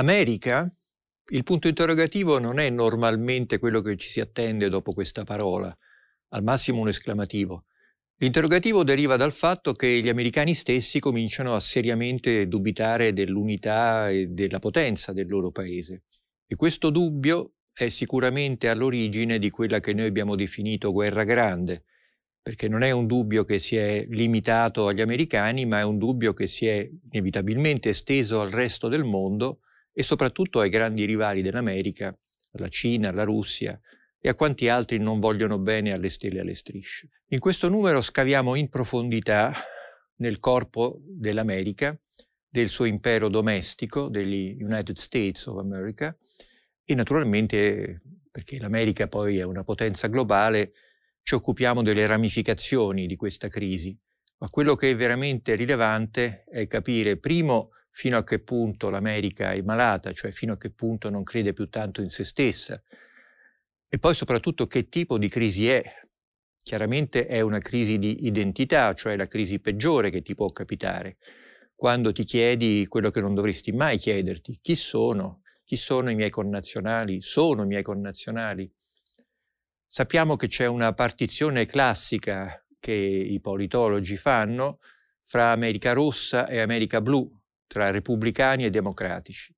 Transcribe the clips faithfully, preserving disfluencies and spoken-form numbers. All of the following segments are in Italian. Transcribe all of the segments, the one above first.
America? Il punto interrogativo non è normalmente quello che ci si attende dopo questa parola, al massimo un esclamativo. L'interrogativo deriva dal fatto che gli americani stessi cominciano a seriamente dubitare dell'unità e della potenza del loro paese. E questo dubbio è sicuramente all'origine di quella che noi abbiamo definito guerra grande, perché non è un dubbio che si è limitato agli americani, ma è un dubbio che si è inevitabilmente esteso al resto del mondo e soprattutto ai grandi rivali dell'America, alla Cina, alla Russia, e a quanti altri non vogliono bene alle stelle e alle strisce. In questo numero scaviamo in profondità nel corpo dell'America, del suo impero domestico, degli United States of America, e naturalmente, perché l'America poi è una potenza globale, ci occupiamo delle ramificazioni di questa crisi. Ma quello che è veramente rilevante è capire, primo, fino a che punto l'America è malata, cioè fino a che punto non crede più tanto in se stessa, e poi soprattutto che tipo di crisi è. Chiaramente è una crisi di identità, cioè la crisi peggiore che ti può capitare, quando ti chiedi quello che non dovresti mai chiederti: chi sono? Chi sono i miei connazionali? Sono i miei connazionali? Sappiamo che c'è una partizione classica che i politologi fanno fra America rossa e America blu, tra repubblicani e democratici.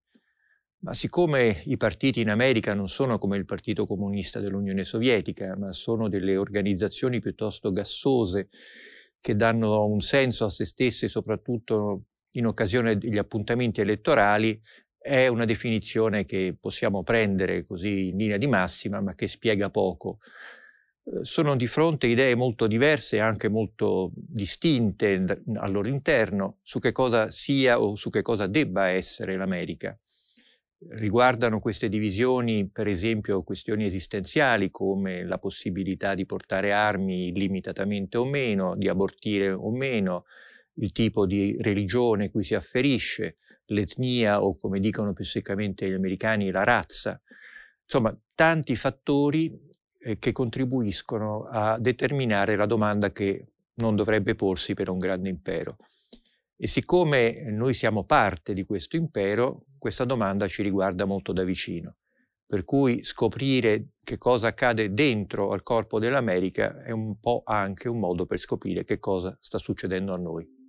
Ma siccome i partiti in America non sono come il Partito Comunista dell'Unione Sovietica, ma sono delle organizzazioni piuttosto gassose che danno un senso a se stesse, soprattutto in occasione degli appuntamenti elettorali, è una definizione che possiamo prendere così in linea di massima, ma che spiega poco. Sono di fronte idee molto diverse e anche molto distinte al loro interno su che cosa sia o su che cosa debba essere l'America. Riguardano queste divisioni, per esempio, questioni esistenziali come la possibilità di portare armi illimitatamente o meno, di abortire o meno, il tipo di religione cui si afferisce, l'etnia o, come dicono più seccamente gli americani, la razza. Insomma, tanti fattori eh, che contribuiscono a determinare la domanda che non dovrebbe porsi per un grande impero. E siccome noi siamo parte di questo impero, questa domanda ci riguarda molto da vicino. Per cui scoprire che cosa accade dentro al corpo dell'America è un po' anche un modo per scoprire che cosa sta succedendo a noi.